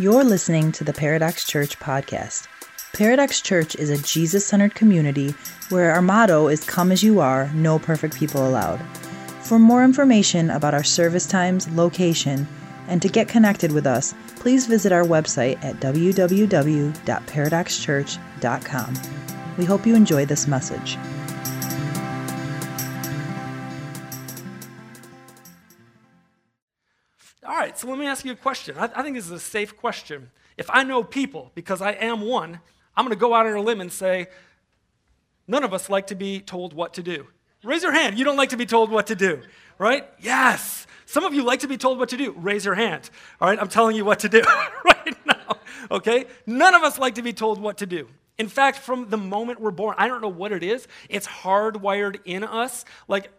You're listening to the Paradox Church podcast. Paradox Church is a Jesus-centered community where our motto is "Come as you are, no perfect people allowed." For more information about our service times, location, and to get connected with us, please visit our website at www.paradoxchurch.com. We hope you enjoy this message. All right, so let me ask you a question. I think this is a safe question. If I know people, because I am one, I'm going to go out on a limb and say, none of us like to be told what to do. Raise your hand. You don't like to be told what to do, right? Yes. Some of you like to be told what to do. Raise your hand. All right, I'm telling you what to do right now, okay? None of us like to be told what to do. In fact, from the moment we're born, I don't know what it is. It's hardwired in us. Like,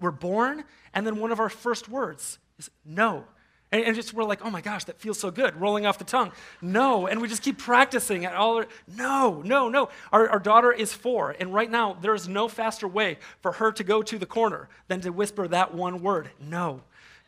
we're born, and then one of our first words is no. And just we're like, oh my gosh, that feels so good, rolling off the tongue. No, and we just keep practicing at all. No. Our daughter is 4, and right now there is no faster way for her to go to the corner than to whisper that one word, no.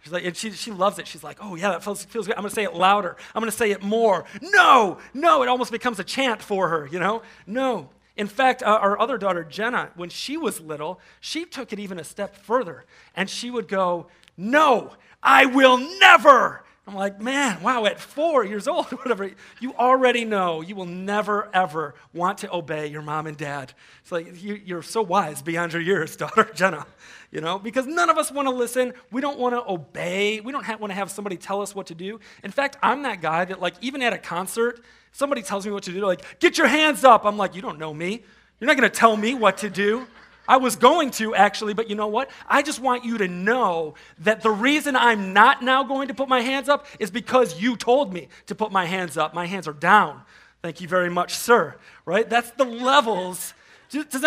She's like, and she loves it. She's like, oh yeah, that feels good. I'm gonna say it louder. I'm gonna say it more. No. It almost becomes a chant for her, you know? No. In fact, our other daughter, Jenna, when she was little, she took it even a step further, and she would go, no, I will never. I'm like, man, wow, at 4 years old, whatever, you already know you will never, ever want to obey your mom and dad. It's like, you're so wise beyond your years, daughter Jenna, you know, because none of us want to listen. We don't want to obey. We don't want to have somebody tell us what to do. In fact, I'm that guy that, like, even at a concert, somebody tells me what to do, like, get your hands up. I'm like, you don't know me. You're not going to tell me what to do. I was going to, actually, but you know what? I just want you to know that the reason I'm not now going to put my hands up is because you told me to put my hands up. My hands are down. Thank you very much, sir. Right? That's the levels. Does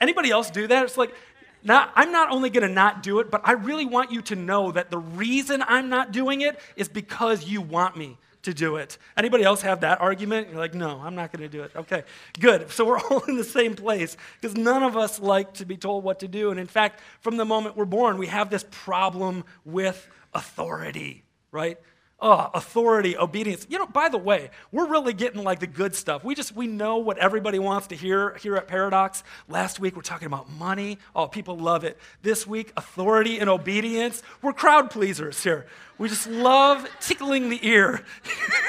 anybody else do that? It's like, I'm not only going to not do it, but I really want you to know that the reason I'm not doing it is because you want me to do it. Anybody else have that argument? You're like, no, I'm not going to do it. Okay, good. So we're all in the same place because none of us like to be told what to do. And in fact, from the moment we're born, we have this problem with authority, right? Oh, authority, obedience. You know, by the way, we're really getting like the good stuff. We know what everybody wants to hear here at Paradox. Last week, we're talking about money. Oh, people love it. This week, authority and obedience. We're crowd pleasers here. We just love tickling the ear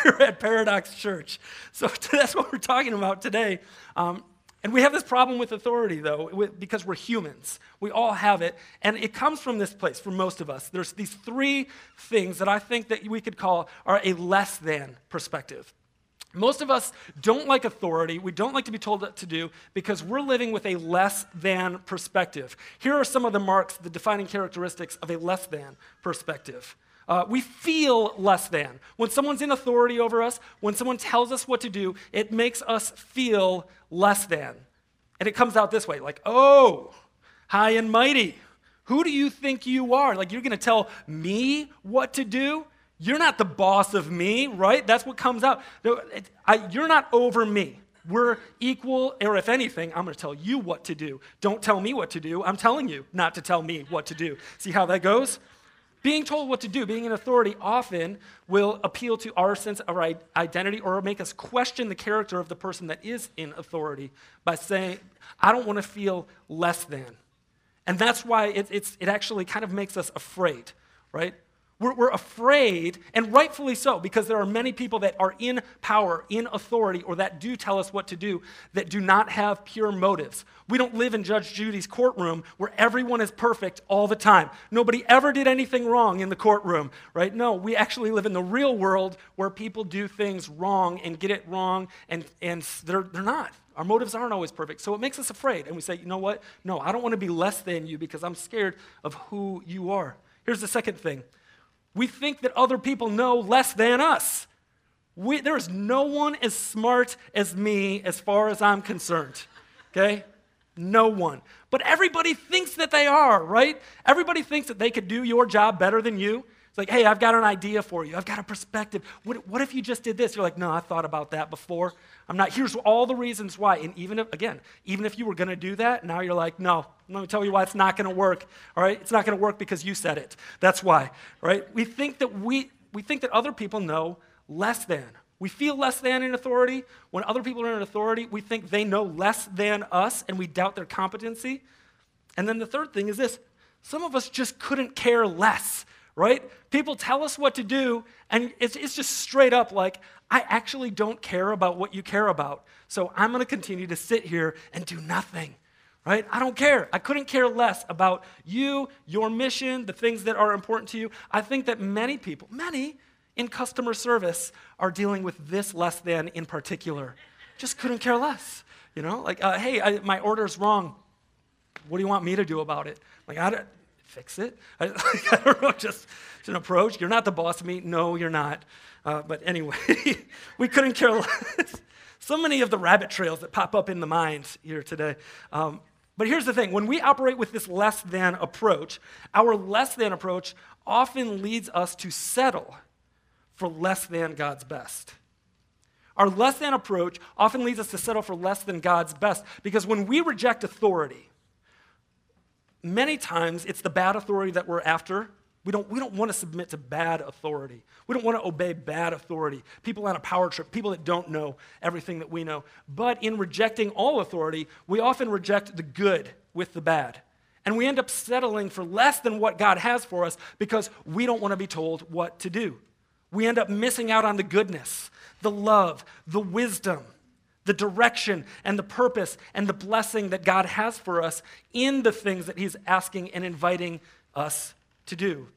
here at Paradox Church. So that's what we're talking about today. And we have this problem with authority, though, because we're humans. We all have it, and it comes from this place for most of us. There's these three things that I think that we could call are a less than perspective. Most of us don't like authority. We don't like to be told what to do because we're living with a less than perspective. Here are some of the marks, the defining characteristics of a less than perspective. We feel less than. When someone's in authority over us, when someone tells us what to do, it makes us feel less than. And it comes out this way, like, oh, high and mighty. Who do you think you are? Like, you're going to tell me what to do? You're not the boss of me, right? That's what comes out. No, you're not over me. We're equal, or if anything, I'm going to tell you what to do. Don't tell me what to do. I'm telling you not to tell me what to do. See how that goes? Being told what to do, being in authority, often will appeal to our sense of our identity or make us question the character of the person that is in authority by saying, I don't want to feel less than. And that's why it actually kind of makes us afraid, right? We're afraid, and rightfully so, because there are many people that are in power, in authority, or that do tell us what to do, that do not have pure motives. We don't live in Judge Judy's courtroom where everyone is perfect all the time. Nobody ever did anything wrong in the courtroom, right? No, we actually live in the real world where people do things wrong and get it wrong, and they're not. Our motives aren't always perfect, so it makes us afraid. And we say, you know what? No, I don't want to be less than you because I'm scared of who you are. Here's the second thing. We think that other people know less than us. There is no one as smart as me as far as I'm concerned, okay? No one. But everybody thinks that they are, right? Everybody thinks that they could do your job better than you. It's like, hey, I've got an idea for you. I've got a perspective. What if you just did this? You're like, no, I thought about that before. Here's all the reasons why. And even if you were going to do that, now you're like, no, let me tell you why it's not going to work. All right? It's not going to work because you said it. That's why, right? We think that other people know less than. We feel less than in authority. When other people are in authority, we think they know less than us, and we doubt their competency. And then the third thing is this. Some of us just couldn't care less, right? People tell us what to do, and it's just straight up like, I actually don't care about what you care about, so I'm going to continue to sit here and do nothing, right? I don't care. I couldn't care less about you, your mission, the things that are important to you. I think that many people, many in customer service are dealing with this less than in particular. Just couldn't care less, you know? Like, hey, my order's wrong. What do you want me to do about it? Like, I don't, fix it. I don't know, just it's an approach. You're not the boss of me. No, you're not. But anyway, we couldn't care less. So many of the rabbit trails that pop up in the mind here today. But here's the thing. When we operate with this less than approach, our less than approach often leads us to settle for less than God's best. Our less than approach often leads us to settle for less than God's best because when we reject authority, many times it's the bad authority that we're after. We don't want to submit to bad authority. We don't want to obey bad authority. People on a power trip, people that don't know everything that we know. But in rejecting all authority, we often reject the good with the bad. And we end up settling for less than what God has for us because we don't want to be told what to do. We end up missing out on the goodness, the love, the wisdom, the direction and the purpose and the blessing that God has for us in the things that he's asking and inviting us to do.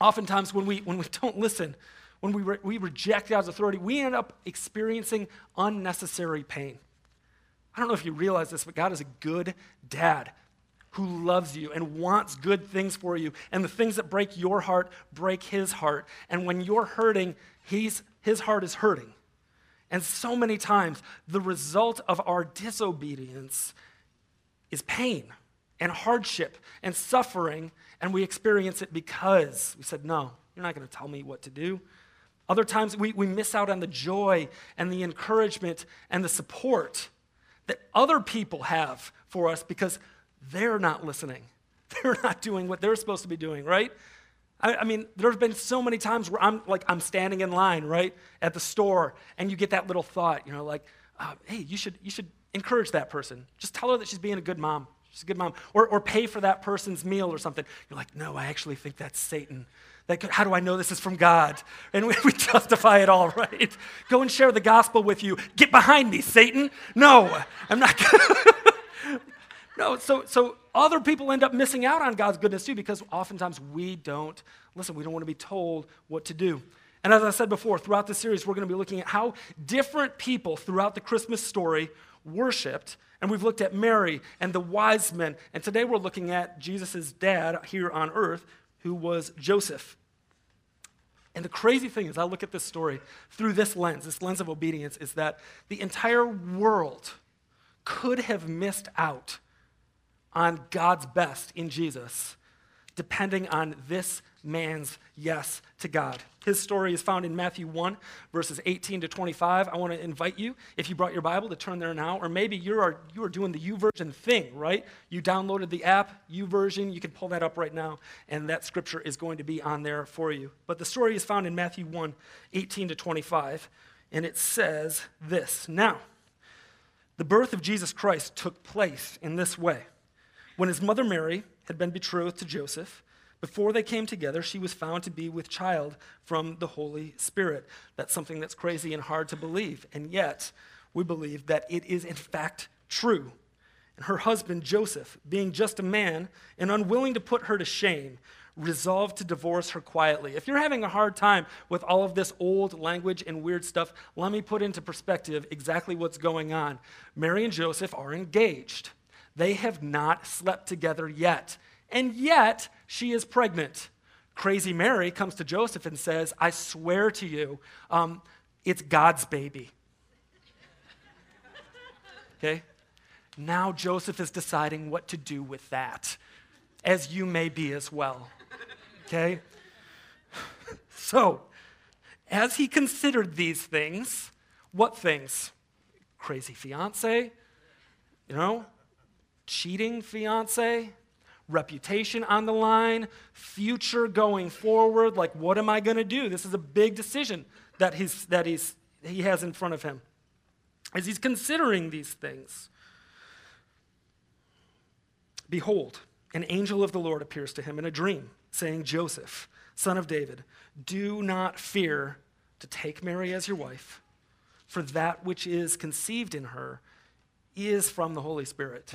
Oftentimes when we don't listen, when we reject God's authority, we end up experiencing unnecessary pain. I don't know if you realize this, but God is a good dad who loves you and wants good things for you. And the things that break your heart break his heart. And when you're hurting, his heart is hurting. And so many times, the result of our disobedience is pain and hardship and suffering, and we experience it because we said, no, you're not going to tell me what to do. Other times, we miss out on the joy and the encouragement and the support that other people have for us because they're not listening. They're not doing what they're supposed to be doing, right? I mean, there have been so many times where I'm standing in line, right, at the store, and you get that little thought, you know, like, hey, you should encourage that person. Just tell her that she's being a good mom. She's a good mom. Or pay for that person's meal or something. You're like, no, I actually think that's Satan. How do I know this is from God? And we justify it all, right? Go and share the gospel with you. Get behind me, Satan. No, I'm not gonna. No, so other people end up missing out on God's goodness too because oftentimes we don't listen. We don't want to be told what to do. And as I said before, throughout this series, we're going to be looking at how different people throughout the Christmas story worshiped. And we've looked at Mary and the wise men. And today we're looking at Jesus' dad here on earth, who was Joseph. And the crazy thing is I look at this story through this lens of obedience, is that the entire world could have missed out on God's best in Jesus, depending on this man's yes to God. His story is found in Matthew 1, verses 18 to 25. I want to invite you, if you brought your Bible, to turn there now, or maybe you are doing the YouVersion thing, right? You downloaded the app, YouVersion. You can pull that up right now, and that scripture is going to be on there for you. But the story is found in Matthew 1, 18 to 25, and it says this. Now, the birth of Jesus Christ took place in this way. When his mother Mary had been betrothed to Joseph, before they came together, she was found to be with child from the Holy Spirit. That's something that's crazy and hard to believe, and yet we believe that it is in fact true. And her husband Joseph, being just a man and unwilling to put her to shame, resolved to divorce her quietly. If you're having a hard time with all of this old language and weird stuff, let me put into perspective exactly what's going on. Mary and Joseph are engaged. They have not slept together yet. And yet, she is pregnant. Crazy Mary comes to Joseph and says, I swear to you, it's God's baby. Okay? Now Joseph is deciding what to do with that, as you may be as well. Okay? So, as he considered these things, what things? Crazy fiance, you know? Cheating fiance, reputation on the line, future going forward, like what am I going to do? This is a big decision that he has in front of him as he's considering these things. Behold, an angel of the Lord appears to him in a dream, saying, Joseph, son of David, do not fear to take Mary as your wife, for that which is conceived in her is from the Holy Spirit.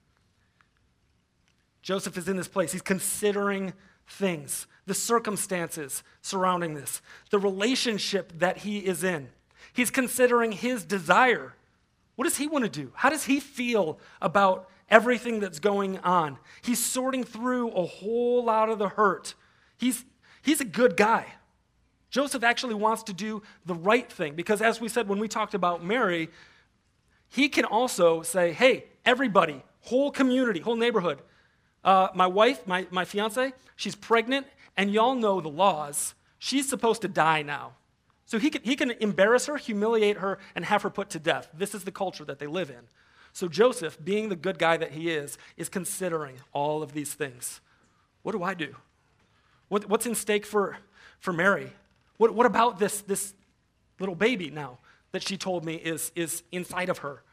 Joseph is in this place. He's considering things, the circumstances surrounding this, the relationship that he is in. He's considering his desire. What does he want to do? How does he feel about everything that's going on? He's sorting through a whole lot of the hurt. He's a good guy. Joseph actually wants to do the right thing because, as we said when we talked about Mary, he can also say, hey, everybody, whole community, whole neighborhood, my wife, my fiance, she's pregnant, and y'all know the laws. She's supposed to die now. So he can embarrass her, humiliate her, and have her put to death. This is the culture that they live in. So Joseph, being the good guy that he is considering all of these things. What do I do? What's in stake for Mary? What about this little baby now that she told me is inside of her?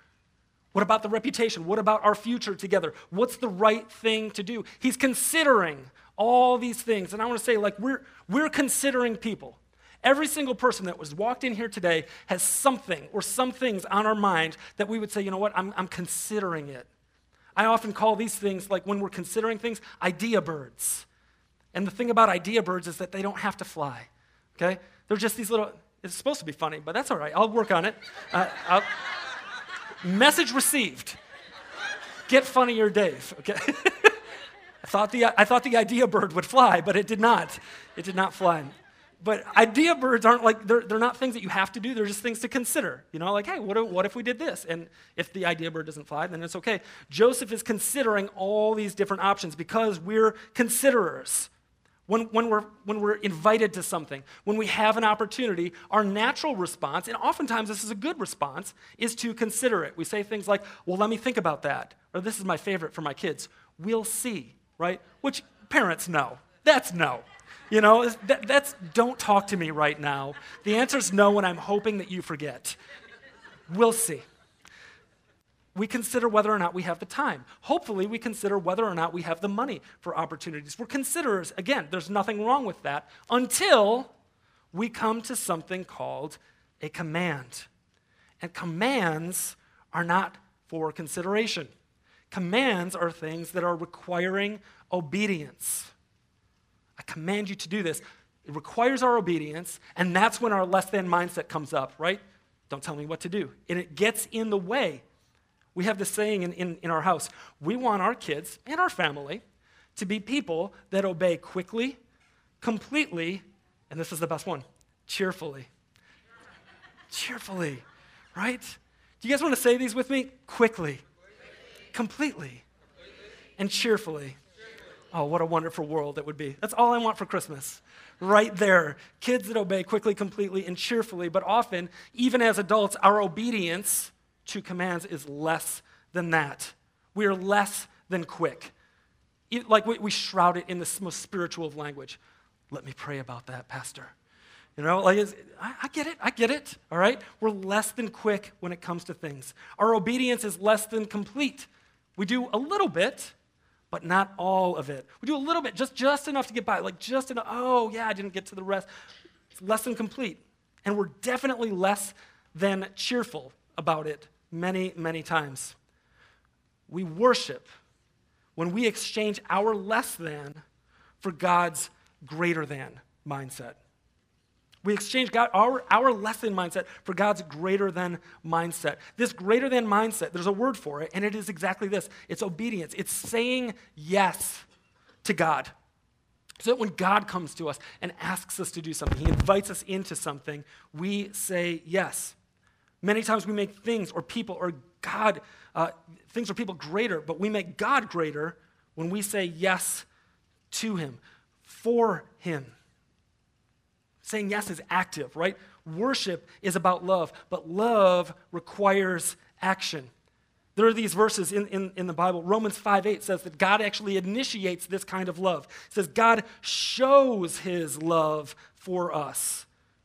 What about the reputation? What about our future together? What's the right thing to do? He's considering all these things. And I want to say, like, we're considering people. Every single person that was walked in here today has something or some things on our mind that we would say, you know what, I'm considering it. I often call these things, like when we're considering things, idea birds. And the thing about idea birds is that they don't have to fly, okay? They're just these little, it's supposed to be funny, but that's all right. I'll work on it. Message received. Get funnier, Dave, okay? I thought the idea bird would fly, but it did not. It did not fly. But idea birds aren't like, they're not things that you have to do. They're just things to consider. You know, like, hey, what if we did this? And if the idea bird doesn't fly, then it's okay. Joseph is considering all these different options because we're considerers. When we're invited to something, when we have an opportunity, our natural response, and oftentimes this is a good response, is to consider it. We say things like, well, let me think about that. Or this is my favorite for my kids. We'll see, right? Which parents know. That's no. You know, that's don't talk to me right now. The answer's no, and I'm hoping that you forget. We'll see. We consider whether or not we have the time. Hopefully, we consider whether or not we have the money for opportunities. We're considerers. Again, there's nothing wrong with that until we come to something called a command. And commands are not for consideration. Commands are things that are requiring obedience. I command you to do this. It requires our obedience, and that's when our less than mindset comes up, right? Don't tell me what to do. And it gets in the way. We have this saying in our house. We want our kids and our family to be people that obey quickly, completely, and this is the best one, cheerfully. Cheerfully, right? Do you guys want to say these with me? Quickly, completely, and cheerfully. Oh, what a wonderful world it would be. That's all I want for Christmas, right there. Kids that obey quickly, completely, and cheerfully, but often, even as adults, our obedience to commands is less than that. We are less than quick. Like we shroud it in the most spiritual of language. Let me pray about that, Pastor. You know, like I get it, all right? We're less than quick when it comes to things. Our obedience is less than complete. We do a little bit, but not all of it. We do a little bit, just enough to get by, like just enough, oh yeah, I didn't get to the rest. It's less than complete. And we're definitely less than cheerful about it many, many times. We worship when we exchange our less than for God's greater than mindset. We exchange God, our less than mindset for God's greater than mindset. This greater than mindset, there's a word for it, and it is exactly this. It's obedience. It's saying yes to God. So that when God comes to us and asks us to do something, he invites us into something, we say yes. Many times we make things or people or God, things or people greater, but we make God greater when we say yes to him, for him. Saying yes is active, right? Worship is about love, but love requires action. There are these verses in the Bible. Romans 5:8 says that God actually initiates this kind of love. It says God shows his love for us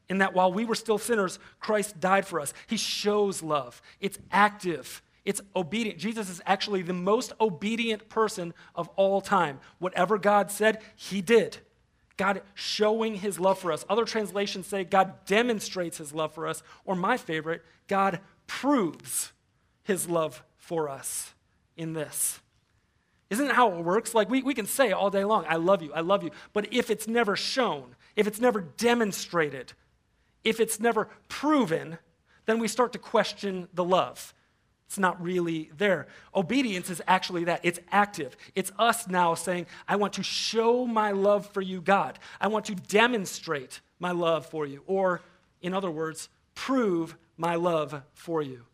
in that while we were still sinners, Christ died for us. He shows love. It's active. It's obedient. Jesus is actually the most obedient person of all time. Whatever God said, he did. God showing his love for us. Other translations say God demonstrates his love for us, or my favorite, God proves his love for us in this. Isn't that how it works? Like we can say all day long, I love you, but if it's never shown, if it's never demonstrated, if it's never proven, then we start to question the love. It's not really there. Obedience is actually that. It's active. It's us now saying, I want to show my love for you, God. I want to demonstrate my love for you, or in other words, prove my love for you.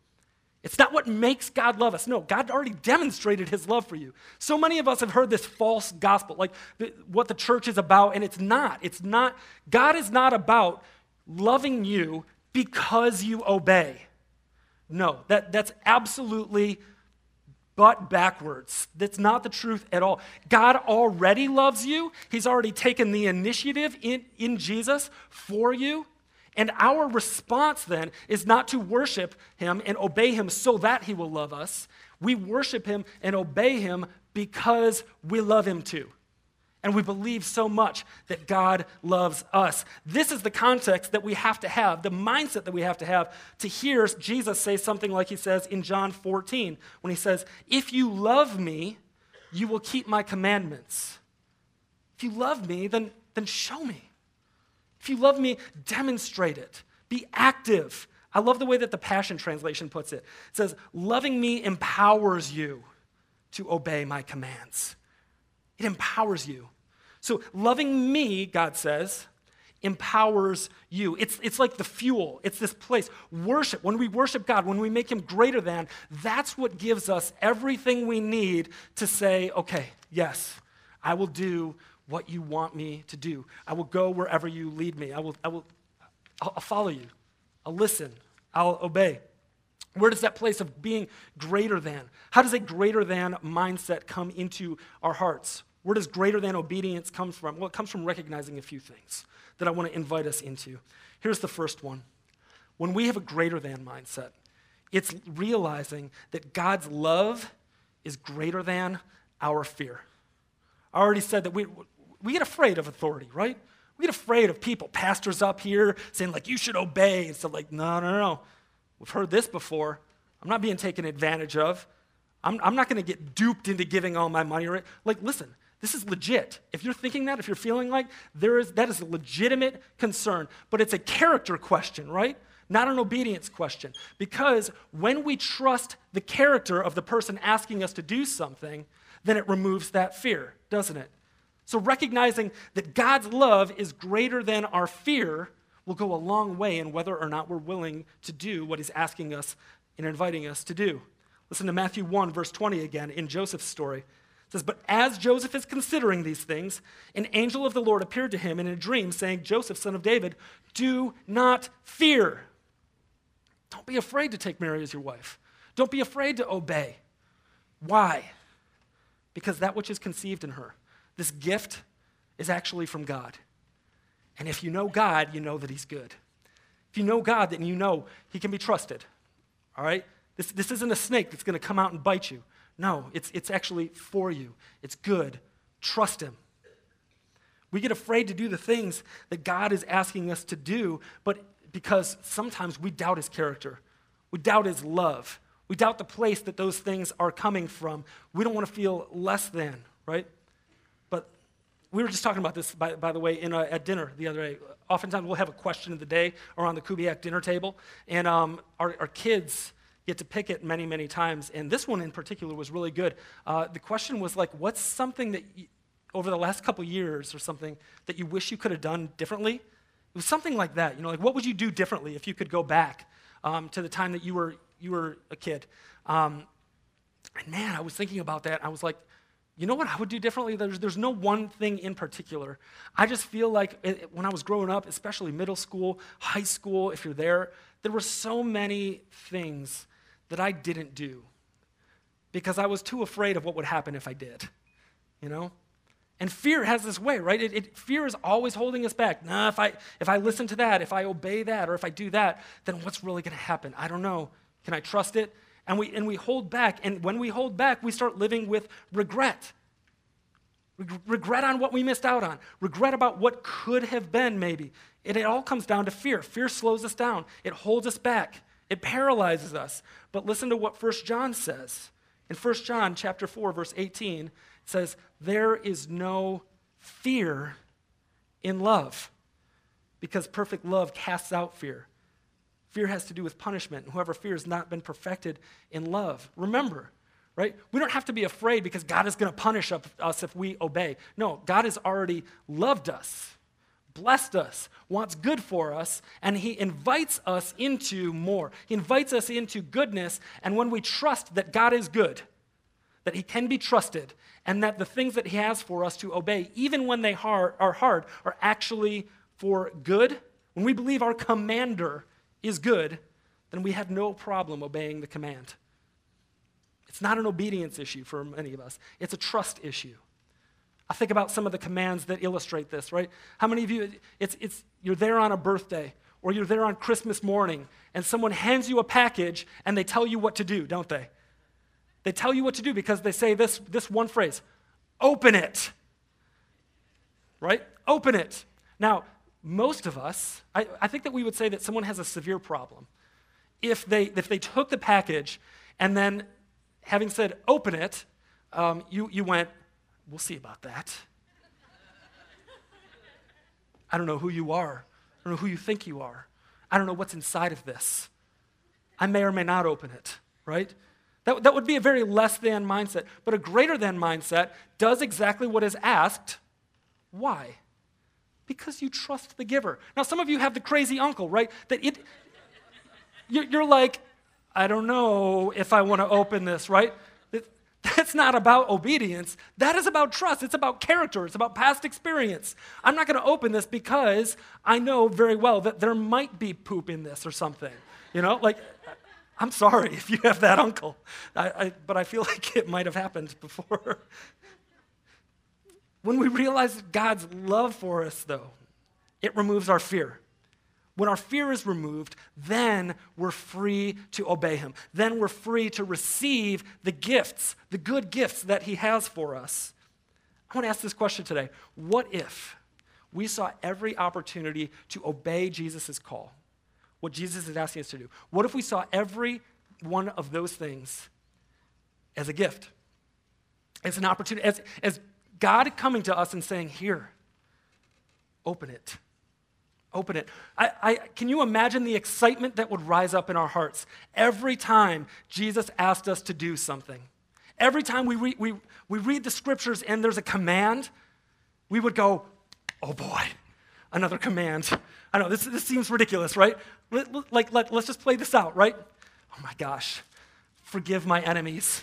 It's not what makes God love us. No, God already demonstrated his love for you. So many of us have heard this false gospel, like what the church is about, and it's not. It's not. God is not about loving you because you obey. No, that's absolutely butt backwards. That's not the truth at all. God already loves you. He's already taken the initiative in Jesus for you. And our response then is not to worship him and obey him so that he will love us. We worship him and obey him because we love him too. And we believe so much that God loves us. This is the context that we have to have, the mindset that we have to hear Jesus say something like he says in John 14 when he says, if you love me, you will keep my commandments. If you love me, then show me. If you love me, demonstrate it. Be active. I love the way that the Passion Translation puts it. It says, loving me empowers you to obey my commands. It empowers you. So loving me, God says, empowers you. It's like the fuel. It's this place. Worship. When we worship God, when we make him greater than, that's what gives us everything we need to say, okay, yes, I will do what you want me to do. I will go wherever you lead me. I'll follow you. I'll listen. I'll obey. Where does that place of being greater than? How does a greater than mindset come into our hearts? Where does greater than obedience come from? Well, it comes from recognizing a few things that I want to invite us into. Here's the first one. When we have a greater than mindset, it's realizing that God's love is greater than our fear. I already said that we get afraid of authority, right? We get afraid of people, pastors up here saying, like, you should obey. And stuff like, no. We've heard this before. I'm not being taken advantage of. I'm not going to get duped into giving all my money. Like, listen, this is legit. If you're thinking that, if you're feeling like, that is a legitimate concern. But it's a character question, right? Not an obedience question. Because when we trust the character of the person asking us to do something, then it removes that fear, doesn't it? So recognizing that God's love is greater than our fear will go a long way in whether or not we're willing to do what he's asking us and inviting us to do. Listen to Matthew 1, verse 20 again in Joseph's story. It says, but as Joseph is considering these things, an angel of the Lord appeared to him in a dream saying, Joseph, son of David, do not fear. Don't be afraid to take Mary as your wife. Don't be afraid to obey. Why? Because that which is conceived in her, this gift, is actually from God. And if you know God, you know that he's good. If you know God, then you know he can be trusted, all right? This isn't a snake that's going to come out and bite you. No, it's actually for you. It's good. Trust him. We get afraid to do the things that God is asking us to do, but because sometimes we doubt his character. We doubt his love. We doubt the place that those things are coming from. We don't want to feel less than, right? But We were just talking about this, by the way, at dinner the other day. Oftentimes we'll have a question of the day around the Kubiak dinner table, and our kids get to pick it many, many times. And this one in particular was really good. The question was like, what's something that over the last couple years or something that you wish you could have done differently? It was something like that. You know, like what would you do differently if you could go back to the time that you were a kid? And man, I was thinking about that. I was like, you know what I would do differently? There's no one thing in particular. I just feel like when I was growing up, especially middle school, high school, if you're there were so many things that I didn't do because I was too afraid of what would happen if I did, you know? And fear has this way, right? Fear is always holding us back. Nah, if I listen to that, if I obey that, or if I do that, then what's really gonna happen? I don't know. Can I trust it? And we hold back, and when we hold back, we start living with regret. Regret on what we missed out on. Regret about what could have been, maybe. And it all comes down to fear. Fear slows us down. It holds us back. It paralyzes us. But listen to what 1 John says. In 1 John chapter 4, verse 18, it says, "There is no fear in love, because perfect love casts out fear." Fear has to do with punishment, and whoever fears has not been perfected in love. Remember, right? We don't have to be afraid because God is going to punish us if we obey. No, God has already loved us, blessed us, wants good for us, and he invites us into more. He invites us into goodness, and when we trust that God is good, that he can be trusted, and that the things that he has for us to obey, even when they are hard, are actually for good, when we believe our commander is good, then we have no problem obeying the command. It's not an obedience issue for many of us. It's a trust issue. I think about some of the commands that illustrate this, right? How many of you, you're there on a birthday or you're there on Christmas morning and someone hands you a package and they tell you what to do, don't they? They tell you what to do because they say this one phrase, open it, right? Open it. Now, most of us, I think that we would say that someone has a severe problem if they took the package and then, having said open it, you went, we'll see about that. I don't know who you are. I don't know who you think you are. I don't know what's inside of this. I may or may not open it, right? That would be a very less than mindset, but a greater than mindset does exactly what is asked. Why? Because you trust the giver. Now, some of you have the crazy uncle, right? You're like, I don't know if I want to open this, right? That's not about obedience. That is about trust. It's about character. It's about past experience. I'm not going to open this because I know very well that there might be poop in this or something. You know, like, I'm sorry if you have that uncle, but I feel like it might have happened before. When we realize God's love for us, though, it removes our fear. When our fear is removed, then we're free to obey him. Then we're free to receive the gifts, the good gifts that he has for us. I want to ask this question today. What if we saw every opportunity to obey Jesus' call, what Jesus is asking us to do? What if we saw every one of those things as a gift, as an opportunity, as God coming to us and saying, here, open it. Open it. Can you imagine the excitement that would rise up in our hearts every time Jesus asked us to do something? Every time we read the scriptures and there's a command, we would go, oh boy, another command. I know, this seems ridiculous, right? Let's just play this out, right? Oh my gosh, forgive my enemies.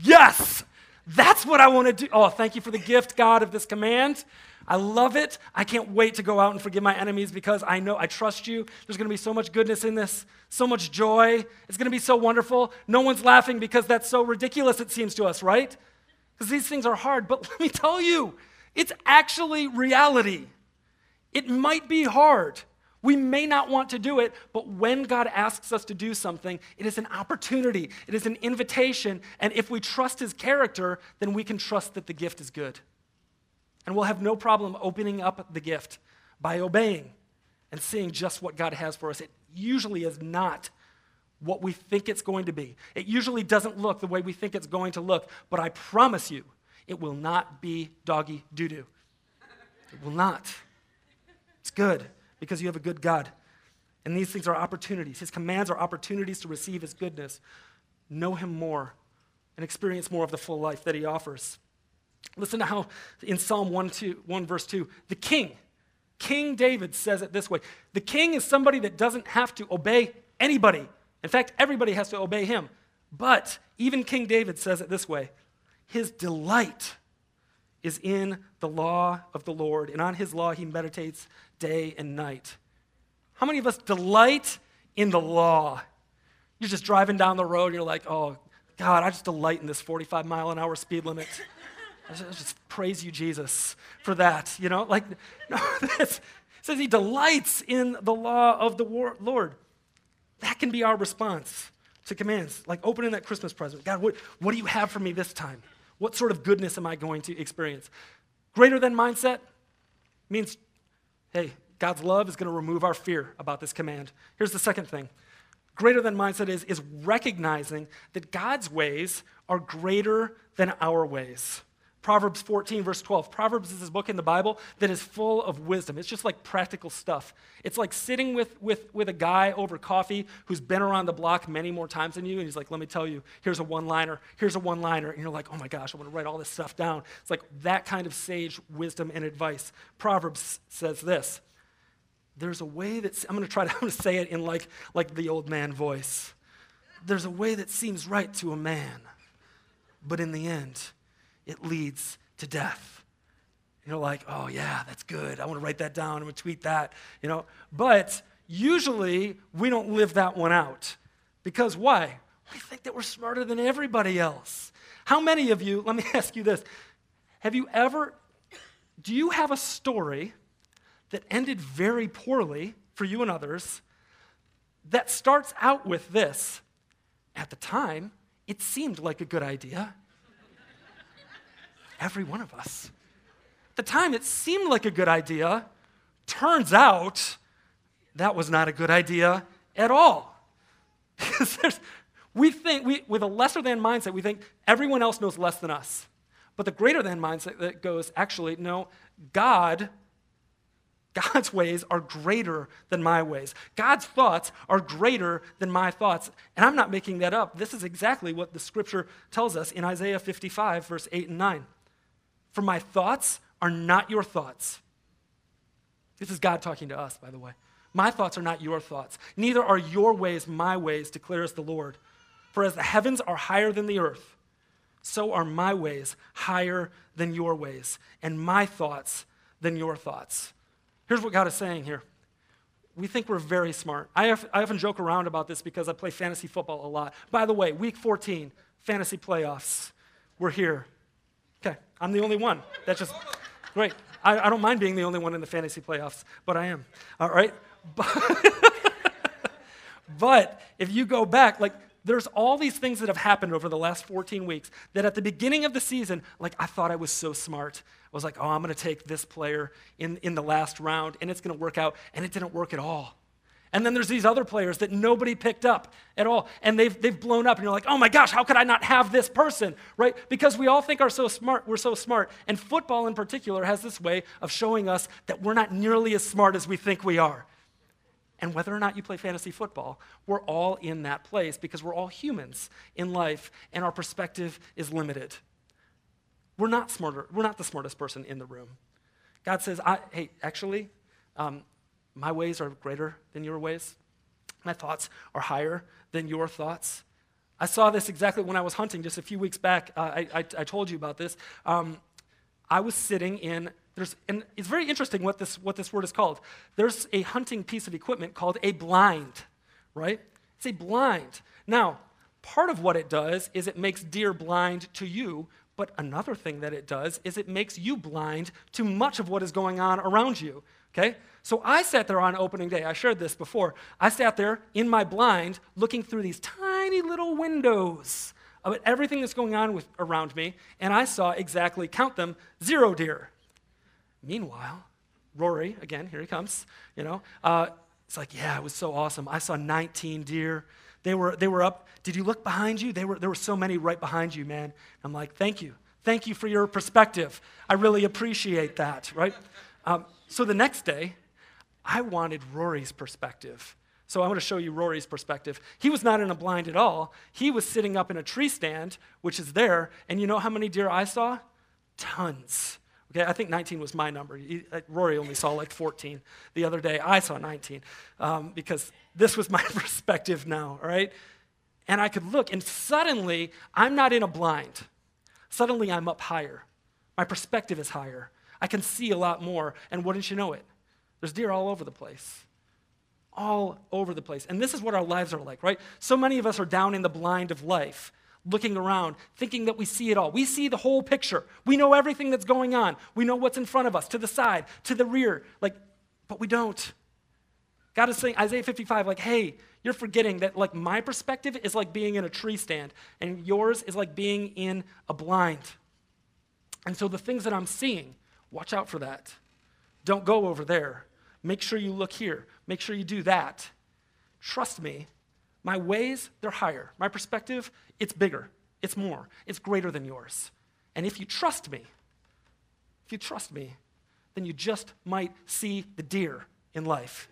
Yes! That's what I want to do. Oh, thank you for the gift, God, of this command. I love it. I can't wait to go out and forgive my enemies because I know I trust you. There's going to be so much goodness in this, so much joy. It's going to be so wonderful. No one's laughing because that's so ridiculous, it seems to us, right? Because these things are hard, but let me tell you, it's actually reality. It might be hard. We may not want to do it, but when God asks us to do something, it is an opportunity, it is an invitation, and if we trust his character, then we can trust that the gift is good. And we'll have no problem opening up the gift by obeying and seeing just what God has for us. It usually is not what we think it's going to be. It usually doesn't look the way we think it's going to look, but I promise you, It will not be doggy doo-doo. It will not. It's good because you have a good God. And these things are opportunities. His commands are opportunities to receive his goodness, know him more, and experience more of the full life that he offers. Listen to how in Psalm 1 verse 2, the King David says it this way. The king is somebody that doesn't have to obey anybody. In fact, everybody has to obey him. But even King David says it this way. His delight is in the law of the Lord, and on his law he meditates day and night. How many of us delight in the law? You're just driving down the road, you're like, oh, God, I just delight in this 45-mile-an-hour speed limit. I just praise you, Jesus, for that, you know? Like, no, it says he delights in the law of the Lord. That can be our response to commands, like opening that Christmas present. God, what do you have for me this time? What sort of goodness am I going to experience? Greater than mindset means, hey, God's love is going to remove our fear about this command. Here's the second thing. Greater than mindset is recognizing that God's ways are greater than our ways. Proverbs 14, verse 12. Proverbs is this book in the Bible that is full of wisdom. It's just like practical stuff. It's like sitting with a guy over coffee who's been around the block many more times than you, and he's like, let me tell you, here's a one-liner. And you're like, oh my gosh, I want to write all this stuff down. It's like that kind of sage wisdom and advice. Proverbs says this. There's a way that, I'm going to say it in like the old man voice. There's a way that seems right to a man, but in the end, it leads to death. You're like, oh yeah, that's good. I want to write that down. I'm going to tweet that, you know. But usually we don't live that one out. Because why? We think that we're smarter than everybody else. How many of you, let me ask you this. Do you have a story that ended very poorly for you and others that starts out with this? At the time, it seemed like a good idea. Every one of us. At the time, it seemed like a good idea. Turns out, that was not a good idea at all. Because with a lesser than mindset, we think everyone else knows less than us. But the greater than mindset that goes, actually, no, God's ways are greater than my ways. God's thoughts are greater than my thoughts. And I'm not making that up. This is exactly what the scripture tells us in Isaiah 55, verse 8 and 9. For my thoughts are not your thoughts. This is God talking to us, by the way. My thoughts are not your thoughts. Neither are your ways my ways, declares the Lord. For as the heavens are higher than the earth, so are my ways higher than your ways, and my thoughts than your thoughts. Here's what God is saying here. We think we're very smart. I often joke around about this because I play fantasy football a lot. By the way, week 14, fantasy playoffs. We're here. Okay, I'm the only one. That's just great. I don't mind being the only one in the fantasy playoffs, but I am. All right? But if you go back, like, there's all these things that have happened over the last 14 weeks that at the beginning of the season, like, I thought I was so smart. I was like, oh, I'm going to take this player in the last round, and it's going to work out, and it didn't work at all. And then there's these other players that nobody picked up at all, and they've blown up, and you're like, oh my gosh, how could I not have this person, right? Because we all think we're so smart, and football in particular has this way of showing us that we're not nearly as smart as we think we are. And whether or not you play fantasy football, we're all in that place because we're all humans in life and our perspective is limited. We're not smarter. We're not the smartest person in the room. God says, my ways are greater than your ways. My thoughts are higher than your thoughts. I saw this exactly when I was hunting just a few weeks back. I told you about this. I was sitting in... And it's very interesting what this word is called. There's a hunting piece of equipment called a blind, right? It's a blind. Now, part of what it does is it makes deer blind to you, but another thing that it does is it makes you blind to much of what is going on around you, okay? So I sat there on opening day. I shared this before. I sat there in my blind looking through these tiny little windows of everything that's going on around me, and I saw exactly, count them, 0 deer. Meanwhile, Rory, again, here he comes, you know, it's like, yeah, it was so awesome. I saw 19 deer. They were up. Did you look behind you? There were so many right behind you, man. I'm like, thank you. Thank you for your perspective. I really appreciate that, right? So the next day, I wanted Rory's perspective. So I'm going to show you Rory's perspective. He was not in a blind at all. He was sitting up in a tree stand, which is there, and you know how many deer I saw? Tons. Okay, I think 19 was my number. Rory only saw like 14 the other day. I saw 19 because this was my perspective now, all right? And I could look, and suddenly, I'm not in a blind. Suddenly, I'm up higher. My perspective is higher. I can see a lot more, and wouldn't you know it? There's deer all over the place. All over the place. And this is what our lives are like, right? So many of us are down in the blind of life, looking around, thinking that we see it all. We see the whole picture. We know everything that's going on. We know what's in front of us, to the side, to the rear, like, but we don't. God is saying, Isaiah 55, like, hey, you're forgetting that like my perspective is like being in a tree stand, and yours is like being in a blind. And so the things that I'm seeing, watch out for that. Don't go over there. Make sure you look here. Make sure you do that. Trust me, my ways, they're higher. My perspective, it's bigger. It's more. It's greater than yours. And if you trust me, then you just might see the deer in life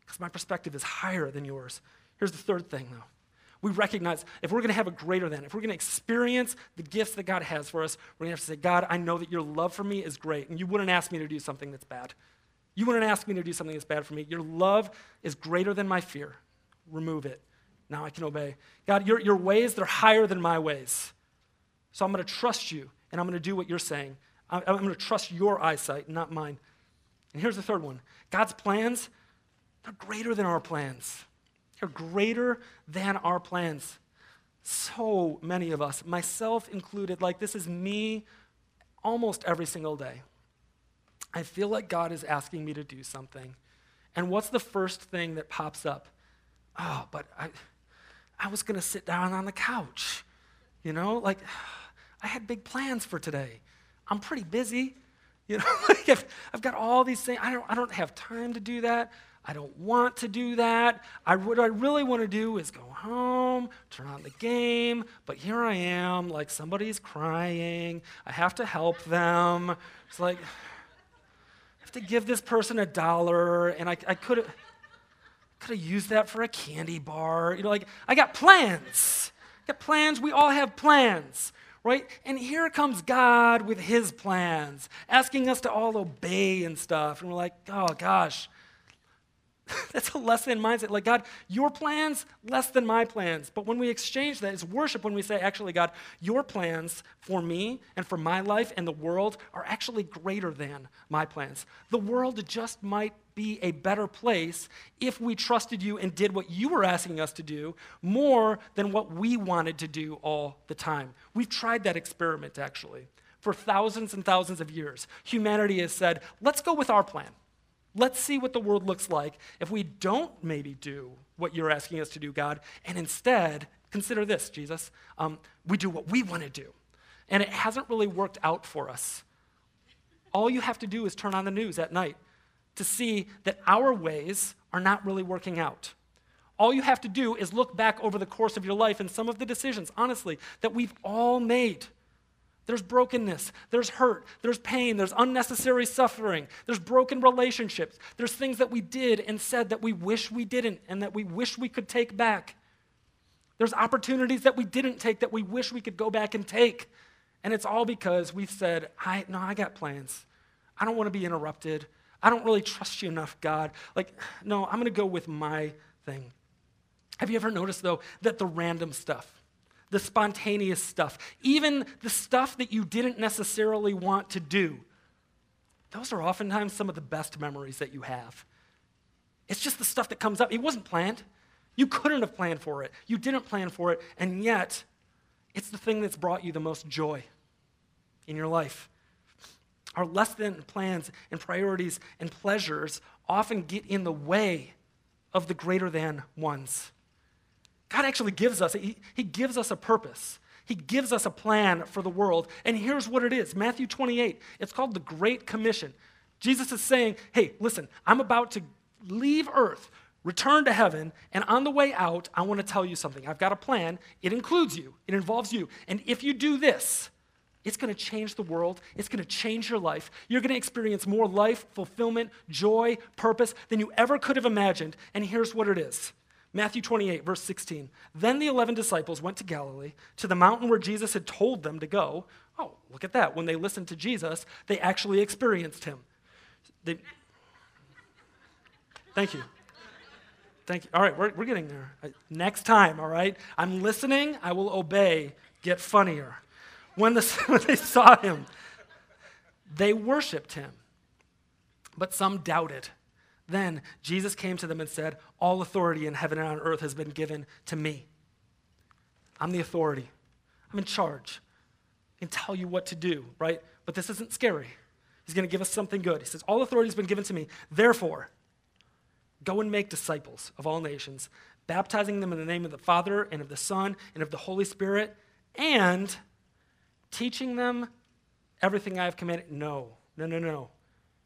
because my perspective is higher than yours. Here's the third thing, though. We recognize if we're going to have a greater than, if we're going to experience the gifts that God has for us, we're going to have to say, God, I know that your love for me is great, and you wouldn't ask me to do something that's bad. You wouldn't ask me to do something that's bad for me. Your love is greater than my fear. Remove it. Now I can obey. God, your ways, they're higher than my ways. So I'm going to trust you, and I'm going to do what you're saying. I'm going to trust your eyesight, not mine. And here's the third one. God's plans, they're greater than our plans. They're greater than our plans. So many of us, myself included, like this is me almost every single day. I feel like God is asking me to do something. And what's the first thing that pops up? Oh, but I was going to sit down on the couch. You know, like I had big plans for today. I'm pretty busy. You know, like I've got all these things. I don't have time to do that. I don't want to do that. What I really want to do is go home, turn on the game, but here I am, like somebody's crying. I have to help them. It's like, I have to give this person $1, and I could have used that for a candy bar. You know, like, I got plans. I got plans. We all have plans, right? And here comes God with his plans, asking us to all obey and stuff. And we're like, oh, gosh. That's a less than mindset. Like, God, your plans, less than my plans. But when we exchange that, it's worship when we say, actually, God, your plans for me and for my life and the world are actually greater than my plans. The world just might be a better place if we trusted you and did what you were asking us to do more than what we wanted to do all the time. We've tried that experiment, actually, for thousands and thousands of years. Humanity has said, let's go with our plan. Let's see what the world looks like if we don't maybe do what you're asking us to do, God, and instead, consider this, Jesus, we do what we want to do, and it hasn't really worked out for us. All you have to do is turn on the news at night to see that our ways are not really working out. All you have to do is look back over the course of your life and some of the decisions, honestly, that we've all made. There's brokenness, there's hurt, there's pain, there's unnecessary suffering, there's broken relationships, there's things that we did and said that we wish we didn't and that we wish we could take back. There's opportunities that we didn't take that we wish we could go back and take. And it's all because we've said, I got plans. I don't want to be interrupted. I don't really trust you enough, God. Like, no, I'm going to go with my thing. Have you ever noticed, though, that the random stuff, the spontaneous stuff, even the stuff that you didn't necessarily want to do, those are oftentimes some of the best memories that you have. It's just the stuff that comes up. It wasn't planned. You couldn't have planned for it. You didn't plan for it, and yet it's the thing that's brought you the most joy in your life. Our less than plans and priorities and pleasures often get in the way of the greater than ones. God actually gives us, he gives us a purpose. He gives us a plan for the world. And here's what it is, Matthew 28. It's called the Great Commission. Jesus is saying, hey, listen, I'm about to leave earth, return to heaven, and on the way out, I want to tell you something. I've got a plan. It includes you. It involves you. And if you do this, It's going to change the world. It's going to change your life. You're going to experience more life, fulfillment, joy, purpose than you ever could have imagined. And here's what it is. Matthew 28, verse 16. Then the 11 disciples went to Galilee, to the mountain where Jesus had told them to go. Oh, look at that. When they listened to Jesus, they actually experienced him. Thank you. Thank you. All right, we're getting there. Next time, all right? I'm listening. I will obey. Get funnier. When they saw him, they worshiped him. But some doubted. Then Jesus came to them and said, all authority in heaven and on earth has been given to me. I'm the authority. I'm in charge. I can tell you what to do, right? But this isn't scary. He's going to give us something good. He says, all authority has been given to me. Therefore, go and make disciples of all nations, baptizing them in the name of the Father and of the Son and of the Holy Spirit, and teaching them everything I have commanded. No.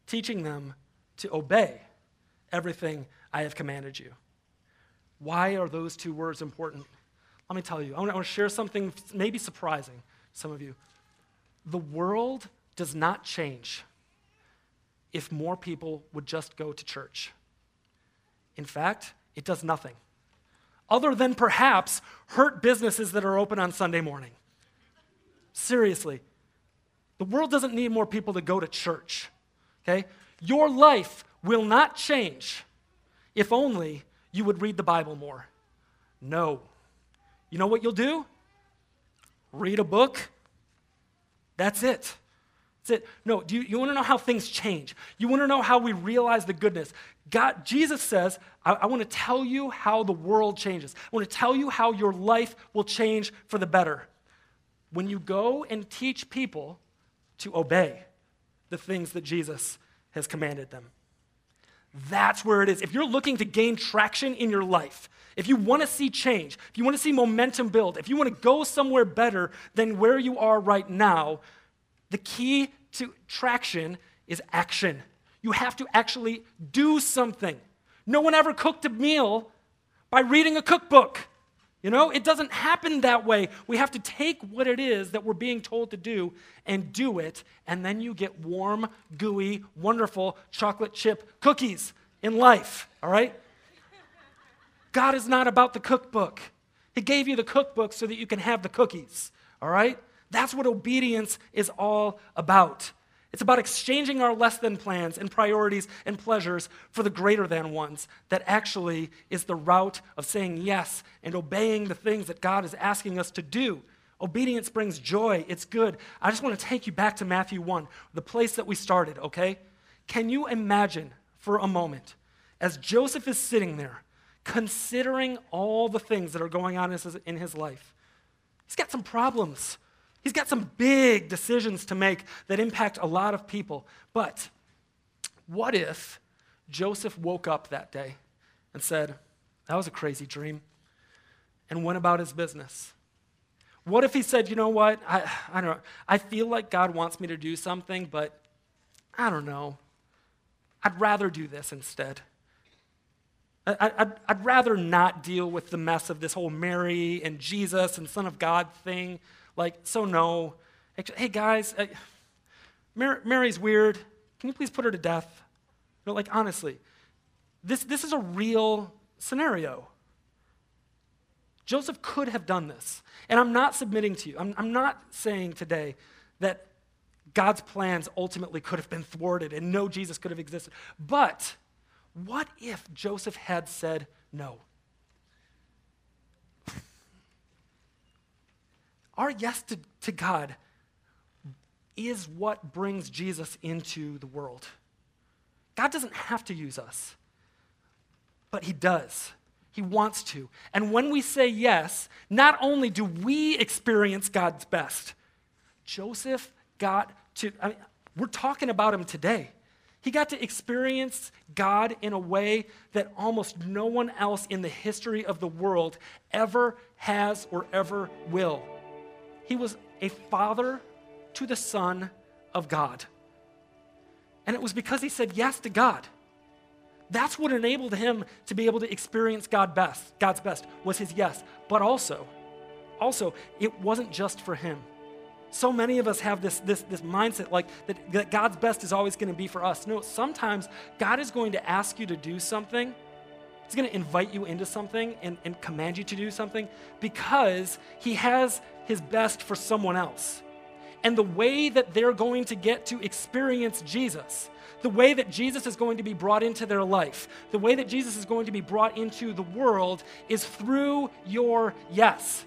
Teaching them to obey everything I have commanded you. Why are those two words important? Let me tell you. I want to share something maybe surprising to some of you. The world does not change if more people would just go to church. In fact, it does nothing, other than perhaps hurt businesses that are open on Sunday morning. Seriously, the world doesn't need more people to go to church, okay? Your life will not change if only you would read the Bible more. No. You know what you'll do? Read a book. That's it. That's it. No, you want to know how things change. You want to know how we realize the goodness. God, Jesus says, I want to tell you how the world changes. I want to tell you how your life will change for the better. When you go and teach people to obey the things that Jesus has commanded them. That's where it is. If you're looking to gain traction in your life, if you want to see change, if you want to see momentum build, if you want to go somewhere better than where you are right now, the key to traction is action. You have to actually do something. No one ever cooked a meal by reading a cookbook. You know, it doesn't happen that way. We have to take what it is that we're being told to do and do it, and then you get warm, gooey, wonderful chocolate chip cookies in life, all right? God is not about the cookbook. He gave you the cookbook so that you can have the cookies, all right? That's what obedience is all about. It's about exchanging our less than plans and priorities and pleasures for the greater than ones that actually is the route of saying yes and obeying the things that God is asking us to do. Obedience brings joy. It's good. I just want to take you back to Matthew 1, the place that we started, okay? Can you imagine for a moment, as Joseph is sitting there, considering all the things that are going on in his life? He's got some problems. He's got some big decisions to make that impact a lot of people. But what if Joseph woke up that day and said, that was a crazy dream, and went about his business? What if he said, you know what, I don't know, I feel like God wants me to do something, but I don't know. I'd rather do this instead. I'd rather not deal with the mess of this whole Mary and Jesus and Son of God thing. Like, so no. Actually, hey, guys, Mary's weird. Can you please put her to death? You know, like, honestly, this is a real scenario. Joseph could have done this. And I'm not submitting to you. I'm not saying today that God's plans ultimately could have been thwarted and no Jesus could have existed. But what if Joseph had said no? Our yes to God is what brings Jesus into the world. God doesn't have to use us, but he does. He wants to. And when we say yes, not only do we experience God's best, Joseph got to, we're talking about him today. He got to experience God in a way that almost no one else in the history of the world ever has or ever will. He was a father to the Son of God. And it was because he said yes to God. That's what enabled him to be able to experience God's best was his yes. But also, it wasn't just for him. So many of us have this mindset like that God's best is always going to be for us. No, sometimes God is going to ask you to do something. He's going to invite you into something and command you to do something because he has his best for someone else. And the way that they're going to get to experience Jesus, the way that Jesus is going to be brought into their life, the way that Jesus is going to be brought into the world is through your yes.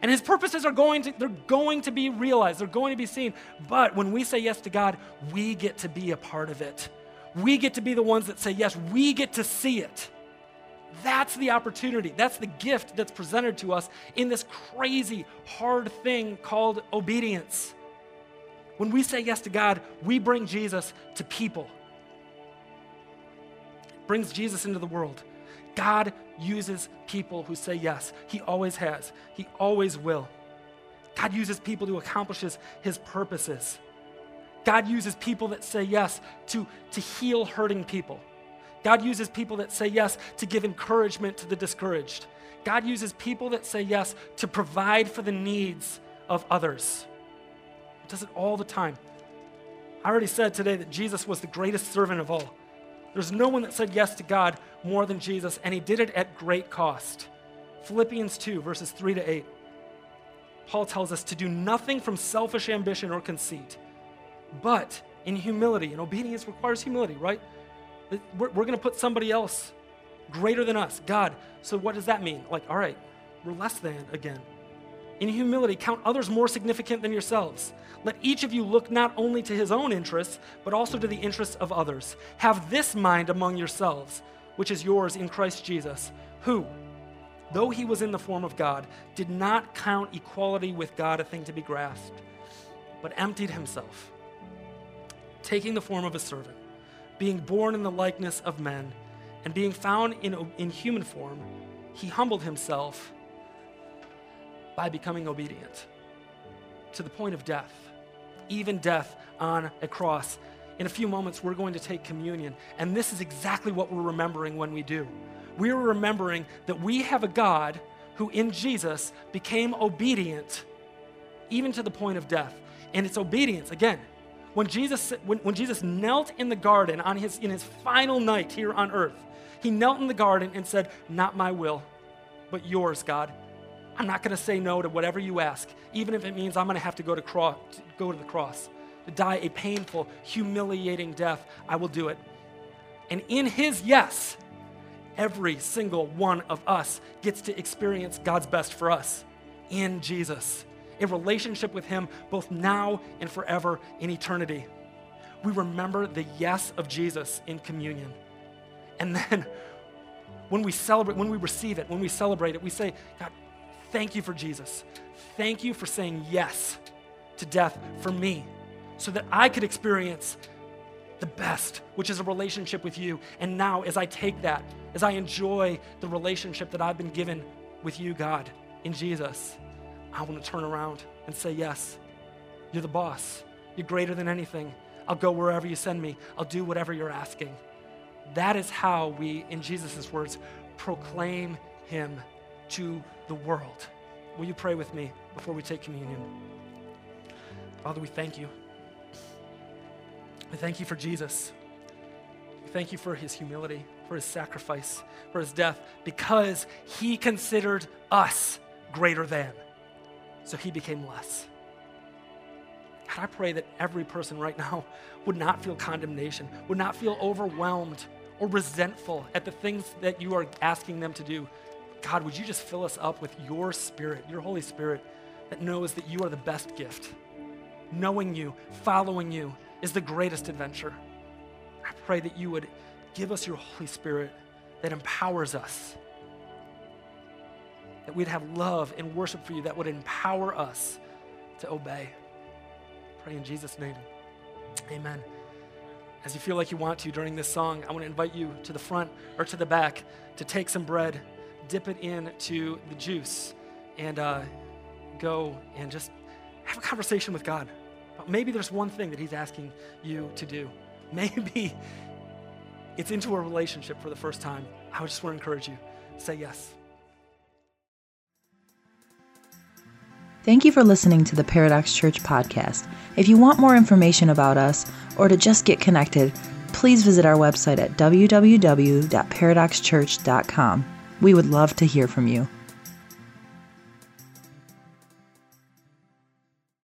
And his purposes they're going to be realized, they're going to be seen. But when we say yes to God, we get to be a part of it. We get to be the ones that say yes. We get to see it. That's the opportunity. That's the gift that's presented to us in this crazy, hard thing called obedience. When we say yes to God, we bring Jesus to people. It brings Jesus into the world. God uses people who say yes. He always has. He always will. God uses people to accomplish his purposes. God uses people that say yes to heal hurting people. God uses people that say yes to give encouragement to the discouraged. God uses people that say yes to provide for the needs of others. He does it all the time. I already said today that Jesus was the greatest servant of all. There's no one that said yes to God more than Jesus, and he did it at great cost. Philippians 2, verses 3-8. Paul tells us to do nothing from selfish ambition or conceit, but in humility, and obedience requires humility, right? We're going to put somebody else greater than us, God. So what does that mean? Like, all right, we're less than again. In humility, count others more significant than yourselves. Let each of you look not only to his own interests, but also to the interests of others. Have this mind among yourselves, which is yours in Christ Jesus, who, though he was in the form of God, did not count equality with God a thing to be grasped, but emptied himself, taking the form of a servant, being born in the likeness of men, and being found in human form, he humbled himself by becoming obedient to the point of death, even death on a cross. In a few moments, we're going to take communion, and this is exactly what we're remembering when we do. We're remembering that we have a God who in Jesus became obedient even to the point of death, and it's obedience, again. When Jesus knelt in the garden in his final night here on earth, he knelt in the garden and said, "Not my will, but yours, God. I'm not going to say no to whatever you ask, even if it means I'm going to have to go to the cross, to die a painful, humiliating death. I will do it." And in his yes, every single one of us gets to experience God's best for us in Jesus, a relationship with him both now and forever in eternity. We remember the yes of Jesus in communion. And then when we receive it, we say, "God, thank you for Jesus. Thank you for saying yes to death for me so that I could experience the best, which is a relationship with you. And now as I take that, as I enjoy the relationship that I've been given with you, God, in Jesus, I want to turn around and say yes. You're the boss. You're greater than anything. I'll go wherever you send me. I'll do whatever you're asking." That is how we, in Jesus' words, proclaim him to the world. Will you pray with me before we take communion? Father, we thank you. We thank you for Jesus. We thank you for his humility, for his sacrifice, for his death, because he considered us greater than, so he became less. God, I pray that every person right now would not feel condemnation, would not feel overwhelmed or resentful at the things that you are asking them to do. God, would you just fill us up with your Spirit, your Holy Spirit, that knows that you are the best gift. Knowing you, following you is the greatest adventure. I pray that you would give us your Holy Spirit that empowers us, that we'd have love and worship for you that would empower us to obey. Pray in Jesus' name. Amen. As you feel like you want to during this song, I want to invite you to the front or to the back to take some bread, dip it into the juice, and go and just have a conversation with God. Maybe there's one thing that he's asking you to do. Maybe it's into a relationship for the first time. I just want to encourage you, say yes. Thank you for listening to the Paradox Church podcast. If you want more information about us or to just get connected, please visit our website at www.paradoxchurch.com. We would love to hear from you.